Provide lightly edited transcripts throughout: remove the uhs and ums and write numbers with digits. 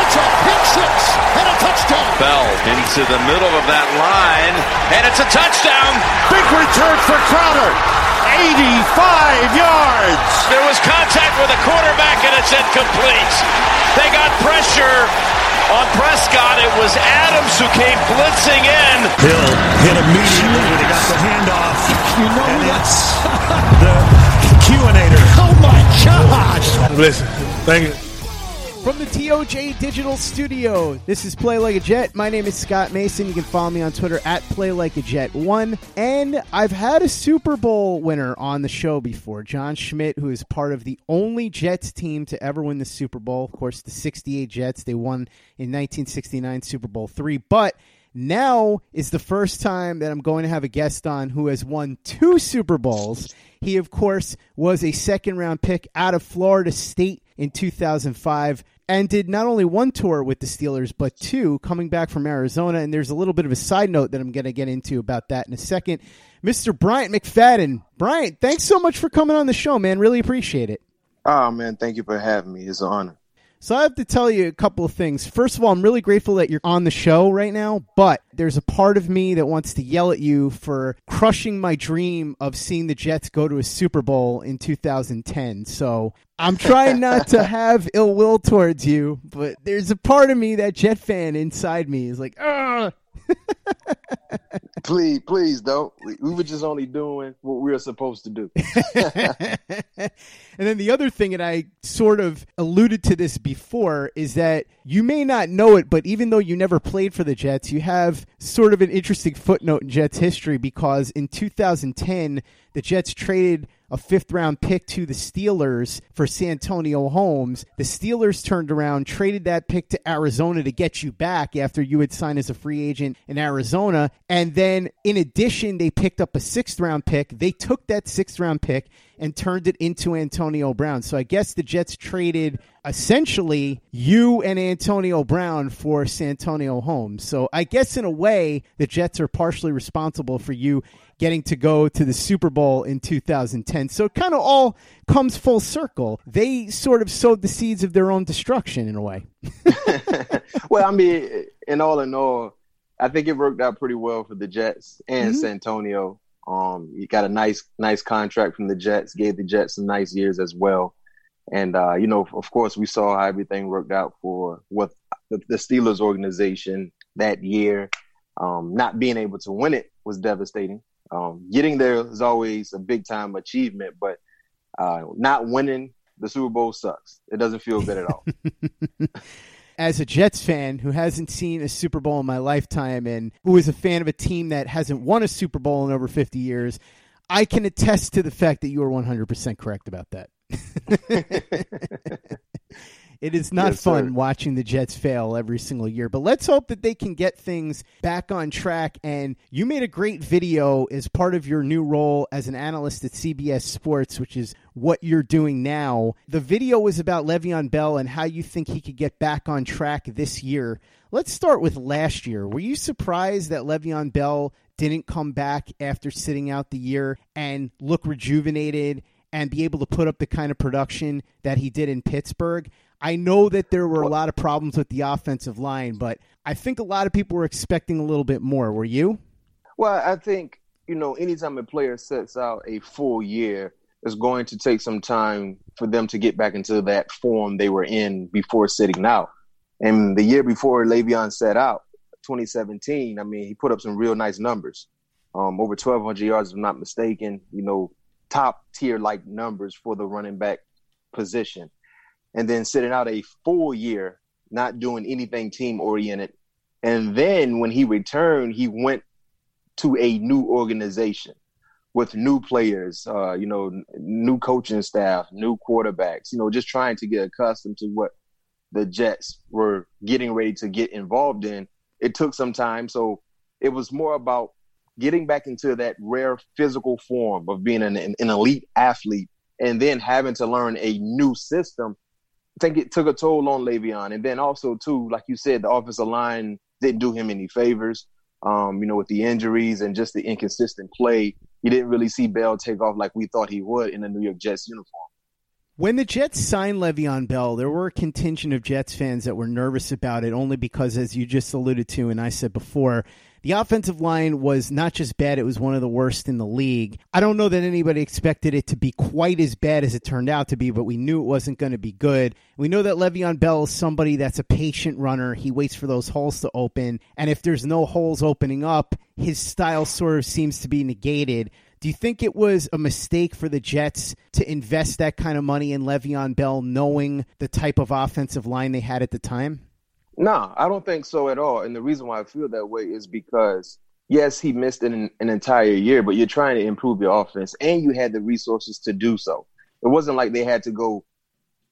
It's a pick six and a touchdown. Bell into the middle of that line, and it's a touchdown. Big return for Crowder. 85 yards. There was contact with a quarterback, and it's incomplete. They got pressure on Prescott. It was Adams who came blitzing in. Hill hit immediately when he got the handoff. You know what's the Q-inator. Oh, my gosh. Listen, thank you. From the TOJ Digital Studio, this is Play Like a Jet. My name is Scott Mason. You can follow me on Twitter at PlayLikeAJet1. And I've had a Super Bowl winner on the show before, John Schmidt, who is part of the only Jets team to ever win the Super Bowl. Of course, the 68 Jets, they won in 1969 Super Bowl III. But now is the first time that I'm going to have a guest on who has won 2 Super Bowls. He, of course, was a second-round pick out of Florida State in 2005, and did not only one tour with the Steelers, but 2 coming back from Arizona. And there's a little bit of a side note that I'm going to get into about that in a second. Mr. Bryant McFadden. Bryant, thanks so much for coming on the show, man. Really appreciate it. Oh, man, thank you for having me. It's an honor. So I have to tell you a couple of things. First of all, I'm really grateful that you're on the show right now, but there's a part of me that wants to yell at you for crushing my dream of seeing the Jets go to a Super Bowl in 2010. So I'm trying not to have ill will towards you, but there's a part of me, that Jet fan inside me, is like, ugh. Please don't. We were just only doing what we were supposed to do. And then the other thing, and I sort of alluded to this before, is that you may not know it, but even though you never played for the Jets, you have sort of an interesting footnote in Jets history, because in 2010, the Jets traded a 5th-round pick to the Steelers for Santonio Holmes. The Steelers turned around, traded that pick to Arizona to get you back after you had signed as a free agent in Arizona. And then, in addition, they picked up a 6th-round pick. They took that 6th-round pick and turned it into Antonio Brown. So I guess the Jets traded essentially you and Antonio Brown for Santonio Holmes. So I guess in a way the Jets are partially responsible for you getting to go to the Super Bowl in 2010. So it kind of all comes full circle. They sort of sowed the seeds of their own destruction in a way. Well, I mean, in all, I think it worked out pretty well for the Jets and Santonio. You got a nice contract from the Jets, gave the Jets some nice years as well. And, of course, we saw how everything worked out for what the Steelers organization that year. Not being able to win it was devastating. Getting there is always a big-time achievement, but not winning the Super Bowl sucks. It doesn't feel good at all. As a Jets fan who hasn't seen a Super Bowl in my lifetime and who is a fan of a team that hasn't won a Super Bowl in over 50 years, I can attest to the fact that you are 100% correct about that. It is not fun watching the Jets fail every single year, but let's hope that they can get things back on track. And you made a great video as part of your new role as an analyst at CBS Sports, which is what you're doing now. The video was about Le'Veon Bell and how you think he could get back on track this year. Let's start with last year. Were you surprised that Le'Veon Bell didn't come back after sitting out the year and look rejuvenated and be able to put up the kind of production that he did in Pittsburgh? I know that there were a lot of problems with the offensive line, but I think a lot of people were expecting a little bit more. Were you? Well, I think, anytime a player sets out a full year, it's going to take some time for them to get back into that form they were in before sitting out. And the year before Le'Veon set out, 2017, he put up some real nice numbers. Over 1,200 yards, if I'm not mistaken, top-tier-like numbers for the running back position. And then sitting out a full year, not doing anything team-oriented. And then when he returned, he went to a new organization with new players, new coaching staff, new quarterbacks, just trying to get accustomed to what the Jets were getting ready to get involved in. It took some time. So It was more about getting back into that rare physical form of being an elite athlete and then having to learn a new system. I think it took a toll on Le'Veon. And then also, too, like you said, the offensive line didn't do him any favors, with the injuries and just the inconsistent play. You didn't really see Bell take off like we thought he would in the New York Jets uniform. When the Jets signed Le'Veon Bell, there were a contingent of Jets fans that were nervous about it only because, as you just alluded to and I said before, the offensive line was not just bad, it was one of the worst in the league. I don't know that anybody expected it to be quite as bad as it turned out to be, but we knew it wasn't going to be good. We know that Le'Veon Bell is somebody that's a patient runner. He waits for those holes to open, and if there's no holes opening up, his style sort of seems to be negated. Do you think it was a mistake for the Jets to invest that kind of money in Le'Veon Bell, knowing the type of offensive line they had at the time? No, I don't think so at all. And the reason why I feel that way is because, yes, he missed an entire year, but you're trying to improve your offense, and you had the resources to do so. It wasn't like they had to go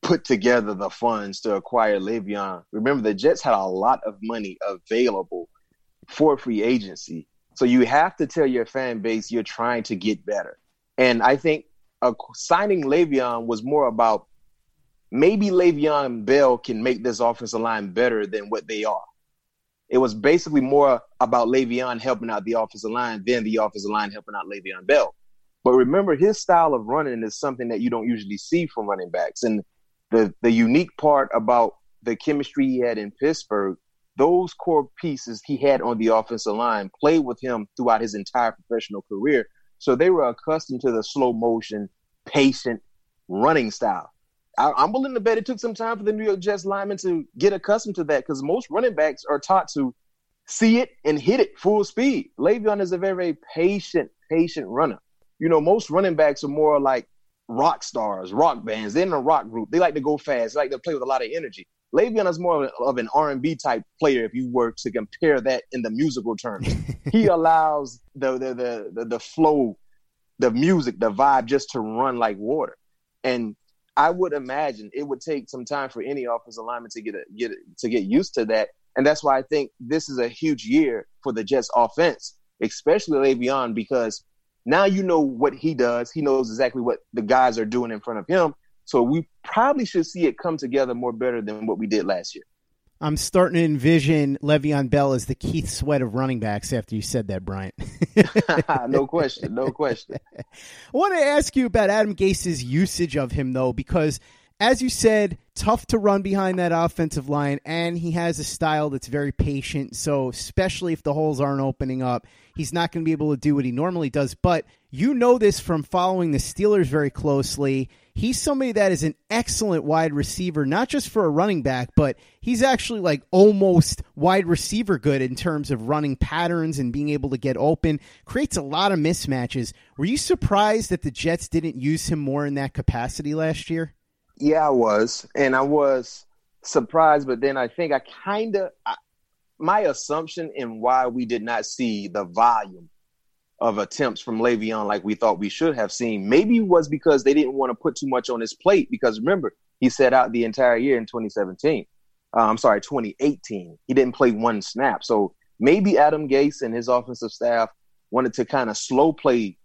put together the funds to acquire Le'Veon. Remember, the Jets had a lot of money available for free agency. So you have to tell your fan base you're trying to get better. And I think signing Le'Veon was more about maybe Le'Veon Bell can make this offensive line better than what they are. It was basically more about Le'Veon helping out the offensive line than the offensive line helping out Le'Veon Bell. But remember, his style of running is something that you don't usually see from running backs. And the unique part about the chemistry he had in Pittsburgh, those core pieces he had on the offensive line played with him throughout his entire professional career. So they were accustomed to the slow motion, patient running style. I'm willing to bet it took some time for the New York Jets linemen to get accustomed to that because most running backs are taught to see it and hit it full speed. Le'Veon is a very patient runner. You know, most running backs are more like rock stars, rock bands. They're in a rock group. They like to go fast. They like to play with a lot of energy. Le'Veon is more of an R&B type player if you were to compare that in the musical terms. He allows the flow, the music, the vibe just to run like water. And I would imagine it would take some time for any offensive lineman to get used to that. And that's why I think this is a huge year for the Jets offense, especially Le'Veon, because now you know what he does. He knows exactly what the guys are doing in front of him. So we probably should see it come together more better than what we did last year. I'm starting to envision Le'Veon Bell as the Keith Sweat of running backs after you said that, Bryant. No question. I want to ask you about Adam Gase's usage of him, though, because as you said, tough to run behind that offensive line, and he has a style that's very patient. So especially if the holes aren't opening up, he's not going to be able to do what he normally does. But you know this from following the Steelers very closely. He's somebody that is an excellent wide receiver, not just for a running back, but he's actually like almost wide receiver good in terms of running patterns and being able to get open. Creates a lot of mismatches. Were you surprised that the Jets didn't use him more in that capacity last year? Yeah, I was. And I was surprised, but then I think my assumption in why we did not see the volume of attempts from Le'Veon like we thought we should have seen, maybe was because they didn't want to put too much on his plate because, remember, he sat out the entire year in 2018. He didn't play one snap. So maybe Adam Gase and his offensive staff wanted to kind of slow play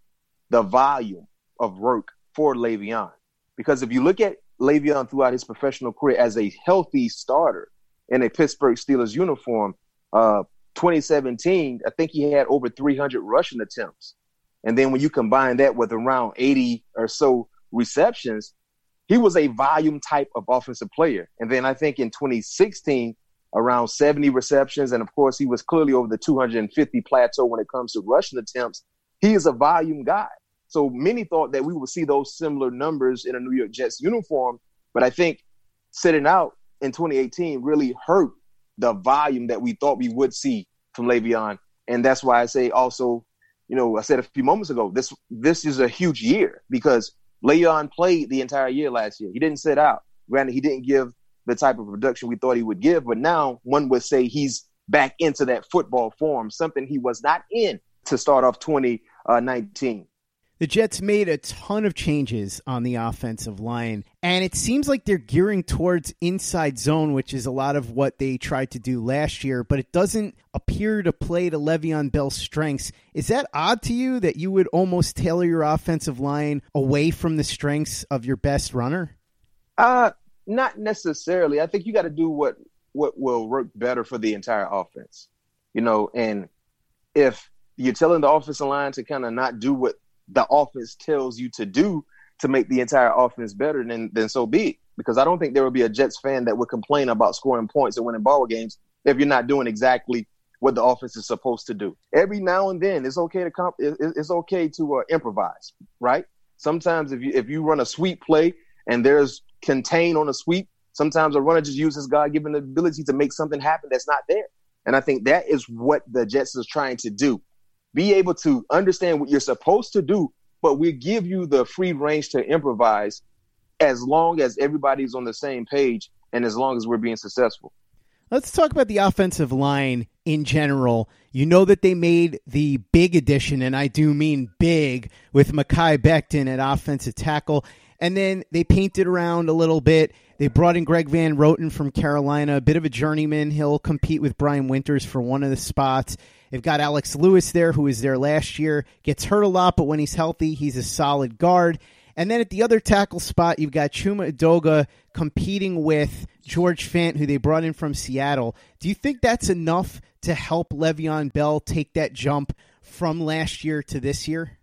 the volume of work for Le'Veon. Because if you look at Le'Veon throughout his professional career as a healthy starter in a Pittsburgh Steelers uniform, 2017, I think he had over 300 rushing attempts. And then when you combine that with around 80 or so receptions, he was a volume type of offensive player. And then I think in 2016, around 70 receptions. And of course, he was clearly over the 250 plateau when it comes to rushing attempts. He is a volume guy. So many thought that we would see those similar numbers in a New York Jets uniform. But I think sitting out in 2018 really hurt the volume that we thought we would see from Le'Veon. And that's why I say also, I said a few moments ago, this is a huge year because Le'Veon played the entire year last year. He didn't sit out. Granted, he didn't give the type of production we thought he would give, but now one would say he's back into that football form, something he was not in to start off 2019. The Jets made a ton of changes on the offensive line, and it seems like they're gearing towards inside zone, which is a lot of what they tried to do last year, but it doesn't appear to play to Le'Veon Bell's strengths. Is that odd to you that you would almost tailor your offensive line away from the strengths of your best runner? Not necessarily. I think you got to do what will work better for the entire offense, you know, and if you're telling the offensive line to kind of not do what the offense tells you to do to make the entire offense better, then so be it. Because I don't think there would be a Jets fan that would complain about scoring points and winning ball games if you're not doing exactly what the offense is supposed to do. Every now and then, it's okay to improvise, right? Sometimes if you run a sweep play and there's contain on a sweep, sometimes a runner just uses God-given ability to make something happen that's not there. And I think that is what the Jets is trying to do. Be able to understand what you're supposed to do, but we give you the free range to improvise as long as everybody's on the same page and as long as we're being successful. Let's talk about the offensive line in general. You know that they made the big addition, and I do mean big, with Mekhi Becton at offensive tackle. And then they painted around a little bit. They brought in Greg Van Roten from Carolina, a bit of a journeyman. He'll compete with Brian Winters for one of the spots. They've got Alex Lewis there, who was there last year, gets hurt a lot, but when he's healthy, he's a solid guard. And then at the other tackle spot, you've got Chuma Edoga competing with George Fant, who they brought in from Seattle. Do you think that's enough to help Le'Veon Bell take that jump from last year to this year?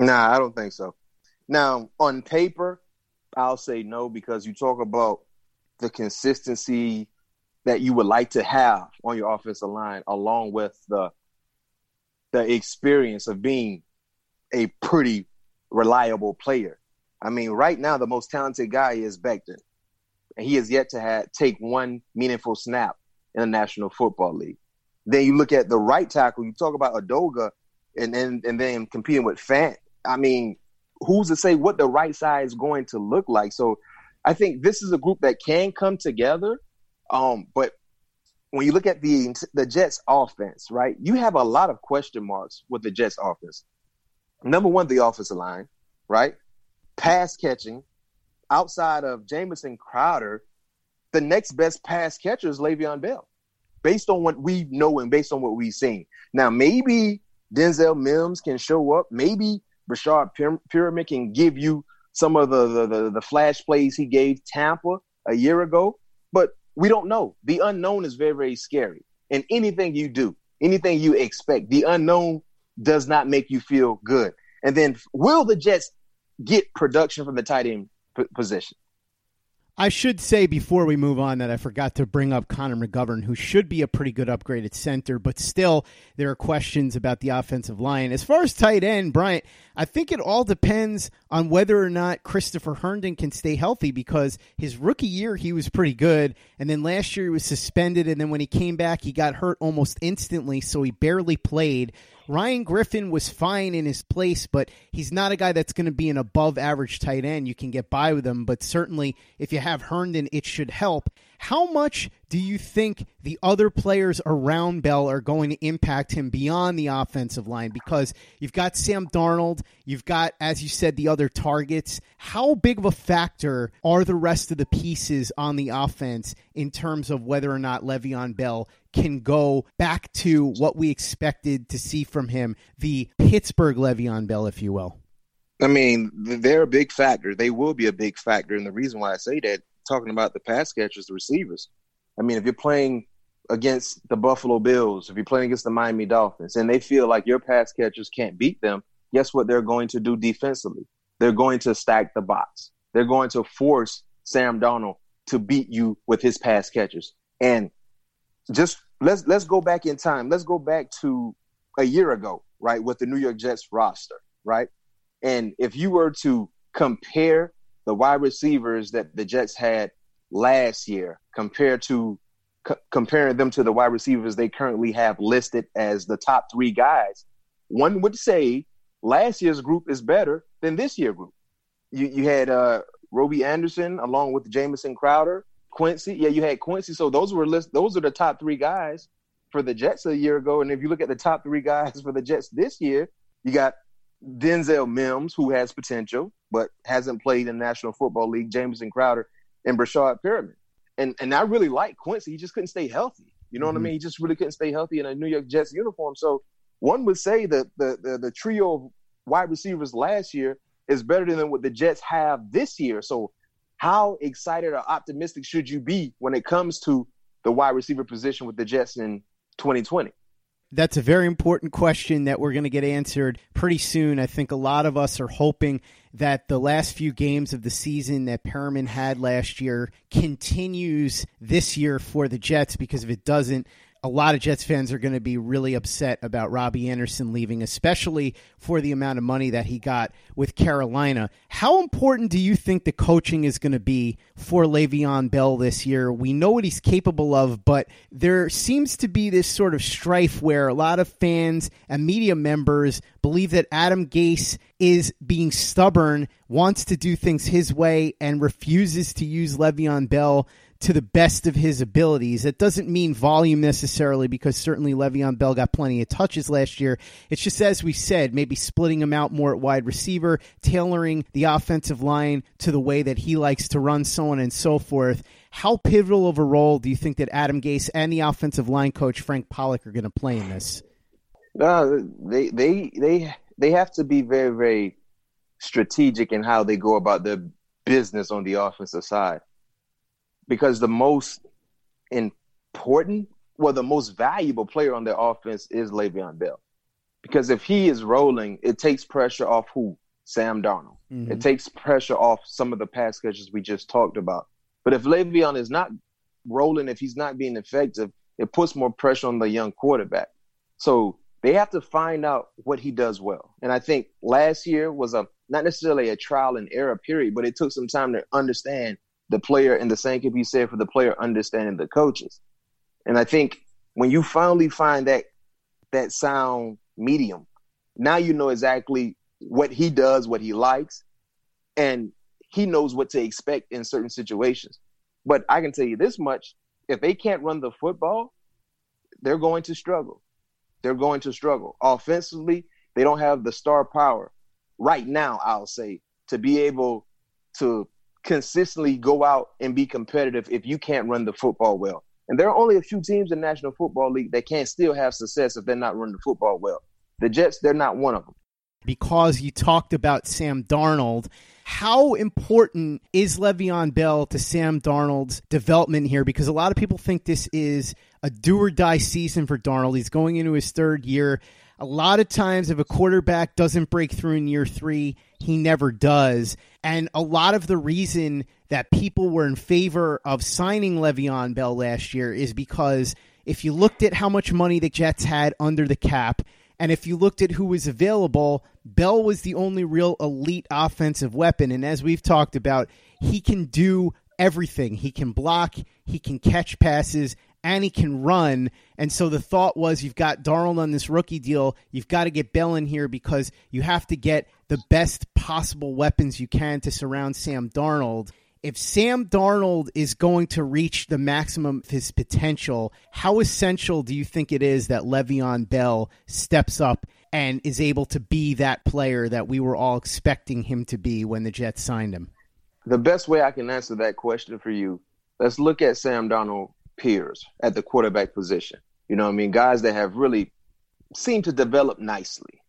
Nah, I don't think so. Now, on paper, I'll say no, because you talk about the consistency that you would like to have on your offensive line, along with the experience of being a pretty reliable player. I mean, right now, the most talented guy is Becton, and he has yet to take one meaningful snap in the National Football League. Then you look at the right tackle, you talk about Edoga, and then competing with Fant. I mean, who's to say what the right side is going to look like? So I think this is a group that can come together. But when you look at the Jets offense, right, you have a lot of question marks with the Jets offense. Number one, the offensive line, right? Pass catching. Outside of Jamison Crowder, the next best pass catcher is Le'Veon Bell, based on what we know and based on what we've seen. Now, maybe Denzel Mims can show up. Maybe Rashard Pyramid can give you some of the flash plays he gave Tampa a year ago. But we don't know. The unknown is very, very scary. And anything you do, anything you expect, the unknown does not make you feel good. And then will the Jets get production from the tight end position? I should say before we move on that I forgot to bring up Connor McGovern, who should be a pretty good upgrade at center, but still there are questions about the offensive line. As far as tight end, Bryant, I think it all depends on whether or not Christopher Herndon can stay healthy, because his rookie year he was pretty good, and then last year he was suspended, and then when he came back he got hurt almost instantly, so he barely played. Ryan Griffin was fine in his place, but he's not a guy that's going to be an above-average tight end. You can get by with him, but certainly if you have Herndon, it should help. How much do you think the other players around Bell are going to impact him beyond the offensive line? Because you've got Sam Darnold, you've got, as you said, the other targets. How big of a factor are the rest of the pieces on the offense in terms of whether or not Le'Veon Bell can go back to what we expected to see from him, the Pittsburgh Le'Veon Bell, if you will? I mean, they're a big factor. They will be a big factor. And the reason why I say that, talking about the pass catchers, the receivers, I mean, if you're playing against the Buffalo Bills, if you're playing against the Miami Dolphins, and they feel like your pass catchers can't beat them, guess what they're going to do defensively? They're going to stack the box. They're going to force Sam Darnold to beat you with his pass catchers. And just let's go back in time. Let's go back to a year ago, right, with the New York Jets roster, right? And if you were to compare the wide receivers that the Jets had last year comparing them to the wide receivers they currently have listed as the top three guys, one would say last year's group is better than this year's group. You had Robby Anderson along with Jamison Crowder, Quincy. Yeah, you had Quincy. So those are the top three guys for the Jets a year ago. And if you look at the top three guys for the Jets this year, you got Denzel Mims, who has potential but hasn't played in the National Football League, Jamison Crowder, and Breshad Perriman. And I really like Quincy. He just couldn't stay healthy. You know what I mean? He just really couldn't stay healthy in a New York Jets uniform. So one would say that the trio of wide receivers last year is better than what the Jets have this year. So how excited or optimistic should you be when it comes to the wide receiver position with the Jets in 2020? That's a very important question that we're going to get answered pretty soon. I think a lot of us are hoping that the last few games of the season that Perriman had last year continues this year for the Jets, because if it doesn't, a lot of Jets fans are going to be really upset about Robby Anderson leaving, especially for the amount of money that he got with Carolina. How important do you think the coaching is going to be for Le'Veon Bell this year? We know what he's capable of, but there seems to be this sort of strife where a lot of fans and media members believe that Adam Gase is being stubborn, wants to do things his way, and refuses to use Le'Veon Bell to the best of his abilities. It doesn't mean volume necessarily, because certainly Le'Veon Bell got plenty of touches last year. It's just, as we said, maybe splitting him out more at wide receiver, tailoring the offensive line to the way that he likes to run, so on and so forth. How pivotal of a role do you think that Adam Gase and the offensive line coach Frank Pollock are going to play in this? They have to be very, very strategic in how they go about their business on the offensive side. Because the most important, well, the most valuable player on their offense is Le'Veon Bell. Because if he is rolling, it takes pressure off who? Sam Darnold. Mm-hmm. It takes pressure off some of the pass catches we just talked about. But if Le'Veon is not rolling, if he's not being effective, it puts more pressure on the young quarterback. So they have to find out what he does well. And I think last year was a not necessarily a trial and error period, but it took some time to understand the player, and the same can be said for the player understanding the coaches. And I think when you finally find that sound medium, now you know exactly what he does, what he likes, and he knows what to expect in certain situations. But I can tell you this much, if they can't run the football, they're going to struggle. They're going to struggle. Offensively, they don't have the star power right now, I'll say, to be able to consistently go out and be competitive if you can't run the football well. And there are only a few teams in the National Football League that can still have success if they're not running the football well. The Jets, they're not one of them. Because you talked about Sam Darnold, how important is Le'Veon Bell to Sam Darnold's development here? Because a lot of people think this is a do-or-die season for Darnold. He's going into his third year. A lot of times if a quarterback doesn't break through in year three, he never does. And a lot of the reason that people were in favor of signing Le'Veon Bell last year is because if you looked at how much money the Jets had under the cap, and if you looked at who was available, Bell was the only real elite offensive weapon. And as we've talked about, he can do everything. He can block, he can catch passes, and he can run. And so the thought was, you've got Darnold on this rookie deal. You've got to get Bell in here because you have to get the best possible weapons you can to surround Sam Darnold. If Sam Darnold is going to reach the maximum of his potential, how essential do you think it is that Le'Veon Bell steps up and is able to be that player that we were all expecting him to be when the Jets signed him? The best way I can answer that question for you, let's look at Sam Darnold peers at the quarterback position. You know what I mean? Guys that have really seemed to develop nicely.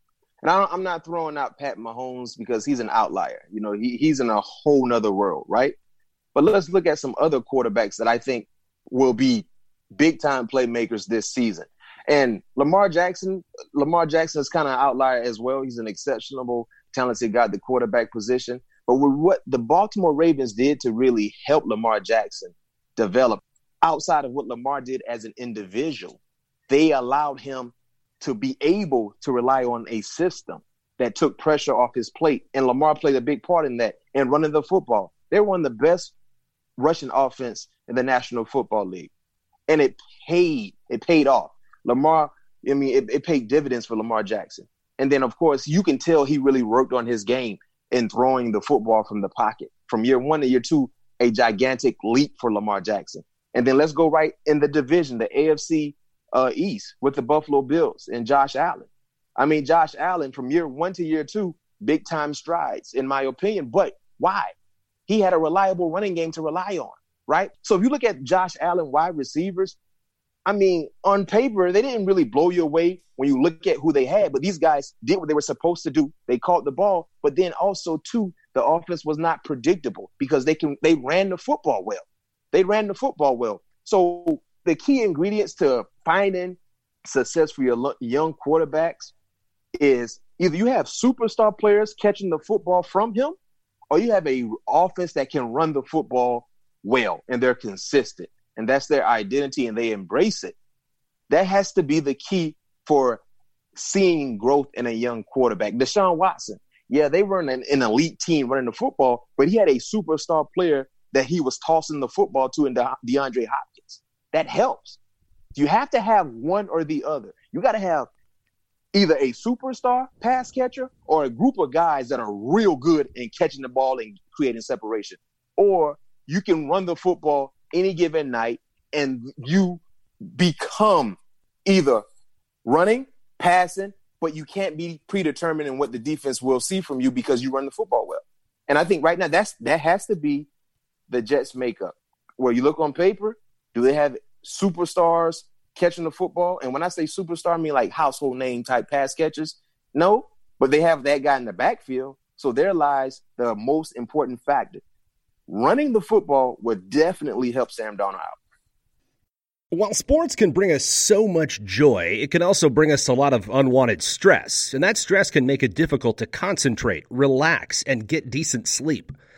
And I'm not throwing out Pat Mahomes because he's an outlier. You know, he's in a whole nother world, right? But let's look at some other quarterbacks that I think will be big-time playmakers this season. And Lamar Jackson is kind of an outlier as well. He's an exceptional, talented guy at the quarterback position. But with what the Baltimore Ravens did to really help Lamar Jackson develop, outside of what Lamar did as an individual, they allowed him to be able to rely on a system that took pressure off his plate. And Lamar played a big part in that and running the football. They're one of the best rushing offense in the National Football League. And it paid off. It paid dividends for Lamar Jackson. And then, of course, you can tell he really worked on his game in throwing the football from the pocket. From year one to year two, a gigantic leap for Lamar Jackson. And then let's go right in the division, the AFC East, with the Buffalo Bills and Josh Allen. I mean, Josh Allen, from year one to year two, big time strides, in my opinion. But why? He had a reliable running game to rely on, right? So if you look at Josh Allen wide receivers, I mean, on paper, they didn't really blow you away when you look at who they had, but these guys did what they were supposed to do. They caught the ball, but then also, too, the offense was not predictable because they ran the football well. So the key ingredients to finding success for your young quarterbacks is either you have superstar players catching the football from him, or you have an offense that can run the football well and they're consistent. And that's their identity, and they embrace it. That has to be the key for seeing growth in a young quarterback. Deshaun Watson, yeah, they were an elite team running the football, but he had a superstar player that he was tossing the football to in DeAndre Hopkins. That helps. You have to have one or the other. You got to have either a superstar pass catcher or a group of guys that are real good in catching the ball and creating separation. Or you can run the football any given night, and you become either running, passing, but you can't be predetermined in what the defense will see from you because you run the football well. And I think right now that has to be the Jets' makeup. Where you look on paper, do they have superstars catching the football? And when I say superstar, I mean like household name type pass catchers. No, but they have that guy in the backfield, so there lies the most important factor. Running the football would definitely help Sam Darnold out. While sports can bring us so much joy, it can also bring us a lot of unwanted stress, and that stress can make it difficult to concentrate, relax, and get decent sleep.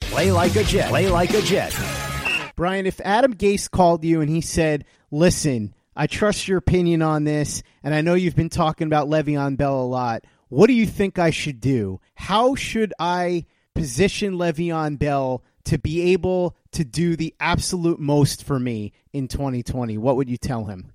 Play like a Jet. Play like a Jet. Brian, if Adam Gase called you and he said, listen, I trust your opinion on this, and I know you've been talking about Le'Veon Bell a lot. What do you think I should do? How should I position Le'Veon Bell to be able to do the absolute most for me in 2020? What would you tell him?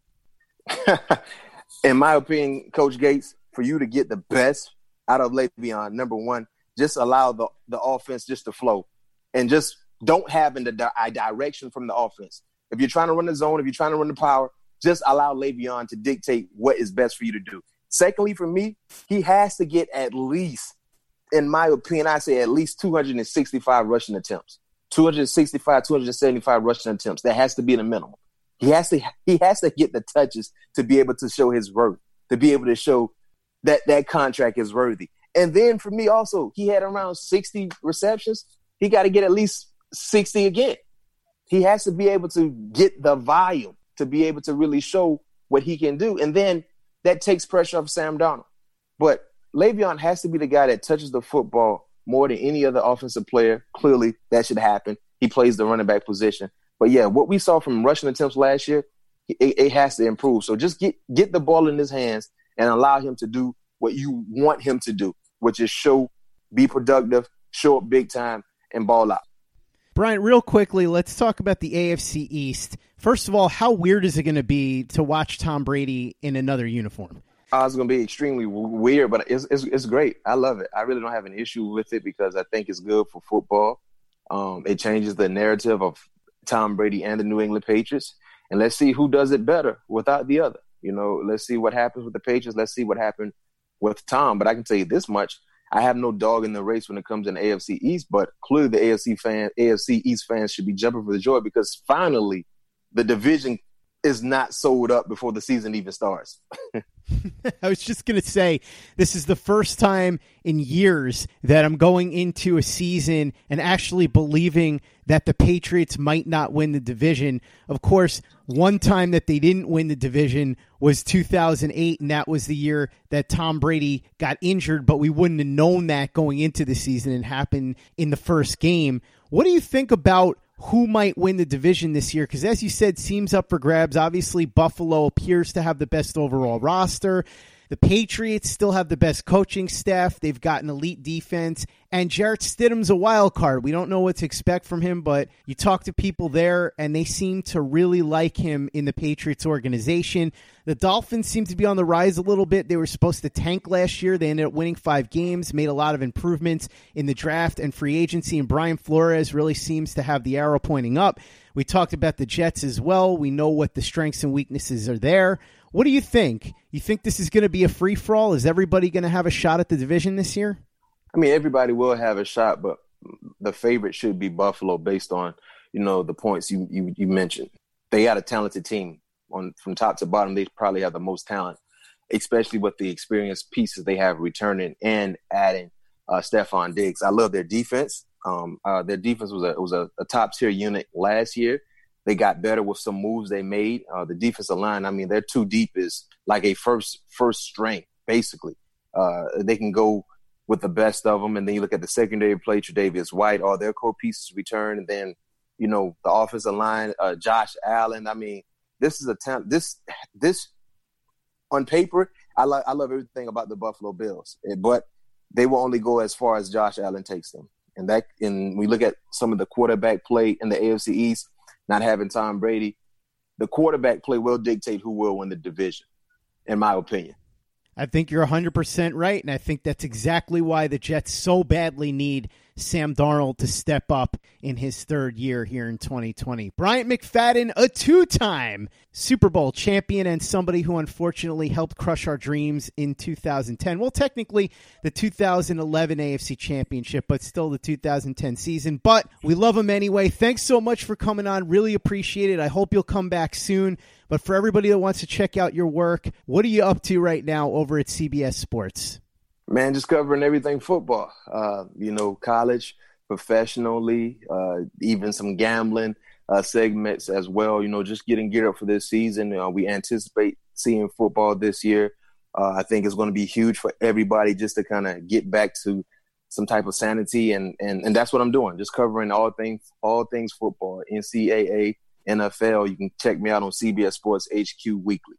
In my opinion, Coach Gates, for you to get the best out of Le'Veon, number one, just allow the offense just to flow. And just don't have a direction from the offense. If you're trying to run the zone, if you're trying to run the power, just allow Le'Veon to dictate what is best for you to do. Secondly, for me, he has to get at least, in my opinion, I say at least 265 rushing attempts. 265, 275 rushing attempts. That has to be the minimum. He has to get the touches to be able to show his worth, to be able to show that that contract is worthy. And then for me also, he had around 60 receptions. He got to get at least 60 again. He has to be able to get the volume to be able to really show what he can do. And then that takes pressure off Sam Darnold. But Le'Veon has to be the guy that touches the football more than any other offensive player. Clearly, that should happen. He plays the running back position. But, yeah, what we saw from rushing attempts last year, it has to improve. So just get the ball in his hands and allow him to do what you want him to do, which is show, be productive, show up big time, and ball out. Brian, real quickly, let's talk about the AFC East. First of all, how weird is it going to be to watch Tom Brady in another uniform? It's going to be extremely weird, but it's great. I love it. I really don't have an issue with it because I think it's good for football. It changes the narrative of Tom Brady and the New England Patriots. And let's see who does it better without the other. You know, let's see what happens with the Patriots. Let's see what happened with Tom. But I can tell you this much. I have no dog in the race when it comes to the AFC East, but clearly the AFC East fans should be jumping for the joy because finally the division is not sold up before the season even starts. I was just going to say, this is the first time in years that I'm going into a season and actually believing that the Patriots might not win the division. Of course, one time that they didn't win the division was 2008, and that was the year that Tom Brady got injured, but we wouldn't have known that going into the season and happened in the first game. What do you think about who might win the division this year? Because as you said, seems up for grabs. Obviously, Buffalo appears to have the best overall roster. The Patriots still have the best coaching staff. They've got an elite defense. And Jarrett Stidham's a wild card. We don't know what to expect from him, but you talk to people there, and they seem to really like him in the Patriots organization. The Dolphins seem to be on the rise a little bit. They were supposed to tank last year. They ended up winning 5 games, made a lot of improvements in the draft and free agency, and Brian Flores really seems to have the arrow pointing up. We talked about the Jets as well. We know what the strengths and weaknesses are there. What do you think? You think this is going to be a free-for-all? Is everybody going to have a shot at the division this year? I mean, everybody will have a shot, but the favorite should be Buffalo based on, you know, the points you mentioned. They got a talented team. From top to bottom, they probably have the most talent, especially with the experienced pieces they have returning and adding Stephon Diggs. I love their defense. Their defense was a top-tier unit last year. They got better with some moves they made. The defensive line, I mean, their 2 deep is like a first string, basically. They can go with the best of them. And then you look at the secondary play, Tre'Davious White, all their core pieces return. And then, you know, the offensive line, Josh Allen. I mean, this is a – this on paper, I love everything about the Buffalo Bills. But they will only go as far as Josh Allen takes them. And we look at some of the quarterback play in the AFC East, not having Tom Brady, the quarterback play will dictate who will win the division, in my opinion. I think you're 100% right, and I think that's exactly why the Jets so badly need Sam Darnold to step up in his 3rd year here in 2020. Bryant McFadden, a 2-time Super Bowl champion and somebody who unfortunately helped crush our dreams in 2010. Well, technically the 2011 AFC Championship, but still the 2010 season. But we love him anyway. Thanks so much for coming on. Really appreciate it. I hope you'll come back soon. But for everybody that wants to check out your work, what are you up to right now over at CBS Sports? Man, just covering everything football, you know, college, professionally, even some gambling segments as well. You know, just getting geared up for this season. We anticipate seeing football this year. I think it's going to be huge for everybody just to kind of get back to some type of sanity. And that's what I'm doing, just covering all things football, NCAA, NFL. You can check me out on CBS Sports HQ Weekly.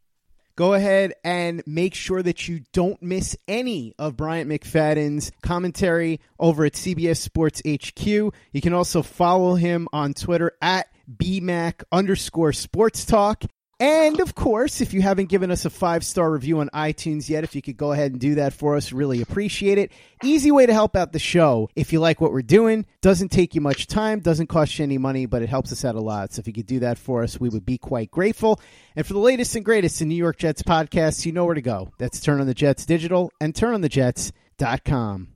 Go ahead and make sure that you don't miss any of Bryant McFadden's commentary over at CBS Sports HQ. You can also follow him on Twitter at @BMAC_sports talk. And, of course, if you haven't given us a 5-star review on iTunes yet, if you could go ahead and do that for us, really appreciate it. Easy way to help out the show. If you like what we're doing, doesn't take you much time, doesn't cost you any money, but it helps us out a lot. So if you could do that for us, we would be quite grateful. And for the latest and greatest in New York Jets podcasts, you know where to go. That's Turn on the Jets Digital and TurnOnTheJets.com.